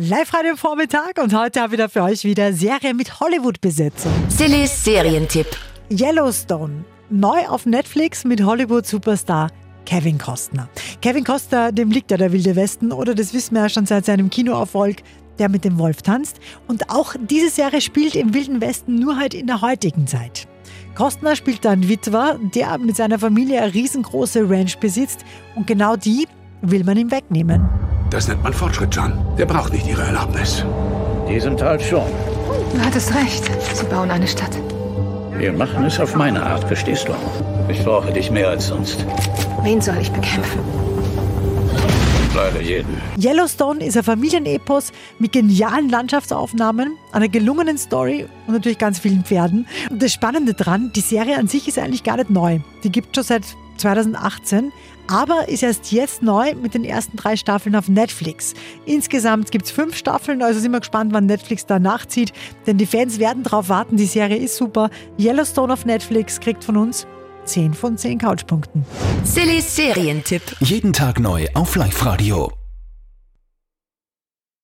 Live-Radio-Vormittag und heute habe ich da für euch wieder Serie mit Hollywood-Besetzung. Sillys Serientipp. Yellowstone, neu auf Netflix mit Hollywood-Superstar Kevin Costner. Kevin Costner, dem liegt ja der Wilde Westen, oder? Das wissen wir ja schon seit seinem Kinoerfolg, der mit dem Wolf tanzt. Und auch diese Serie spielt im Wilden Westen, nur halt in der heutigen Zeit. Costner spielt einen Witwer, der mit seiner Familie eine riesengroße Ranch besitzt und genau die will man ihm wegnehmen. Das nennt man Fortschritt, John. Der braucht nicht Ihre Erlaubnis. Diesen Teil schon. Du hattest recht. Sie bauen eine Stadt. Wir machen es auf meine Art, verstehst du? Ich brauche dich mehr als sonst. Wen soll ich bekämpfen? Leider jeden. Yellowstone ist ein Familienepos mit genialen Landschaftsaufnahmen, einer gelungenen Story und natürlich ganz vielen Pferden. Und das Spannende dran, die Serie an sich ist eigentlich gar nicht neu. Die gibt es schon seit 2018, aber ist erst jetzt neu mit den ersten 3 Staffeln auf Netflix. Insgesamt gibt es 5 Staffeln, also sind wir gespannt, wann Netflix da nachzieht, denn die Fans werden drauf warten, die Serie ist super. Yellowstone auf Netflix kriegt von uns 10 von 10 Couchpunkten. Sillys Serientipp. Jeden Tag neu auf Live-Radio.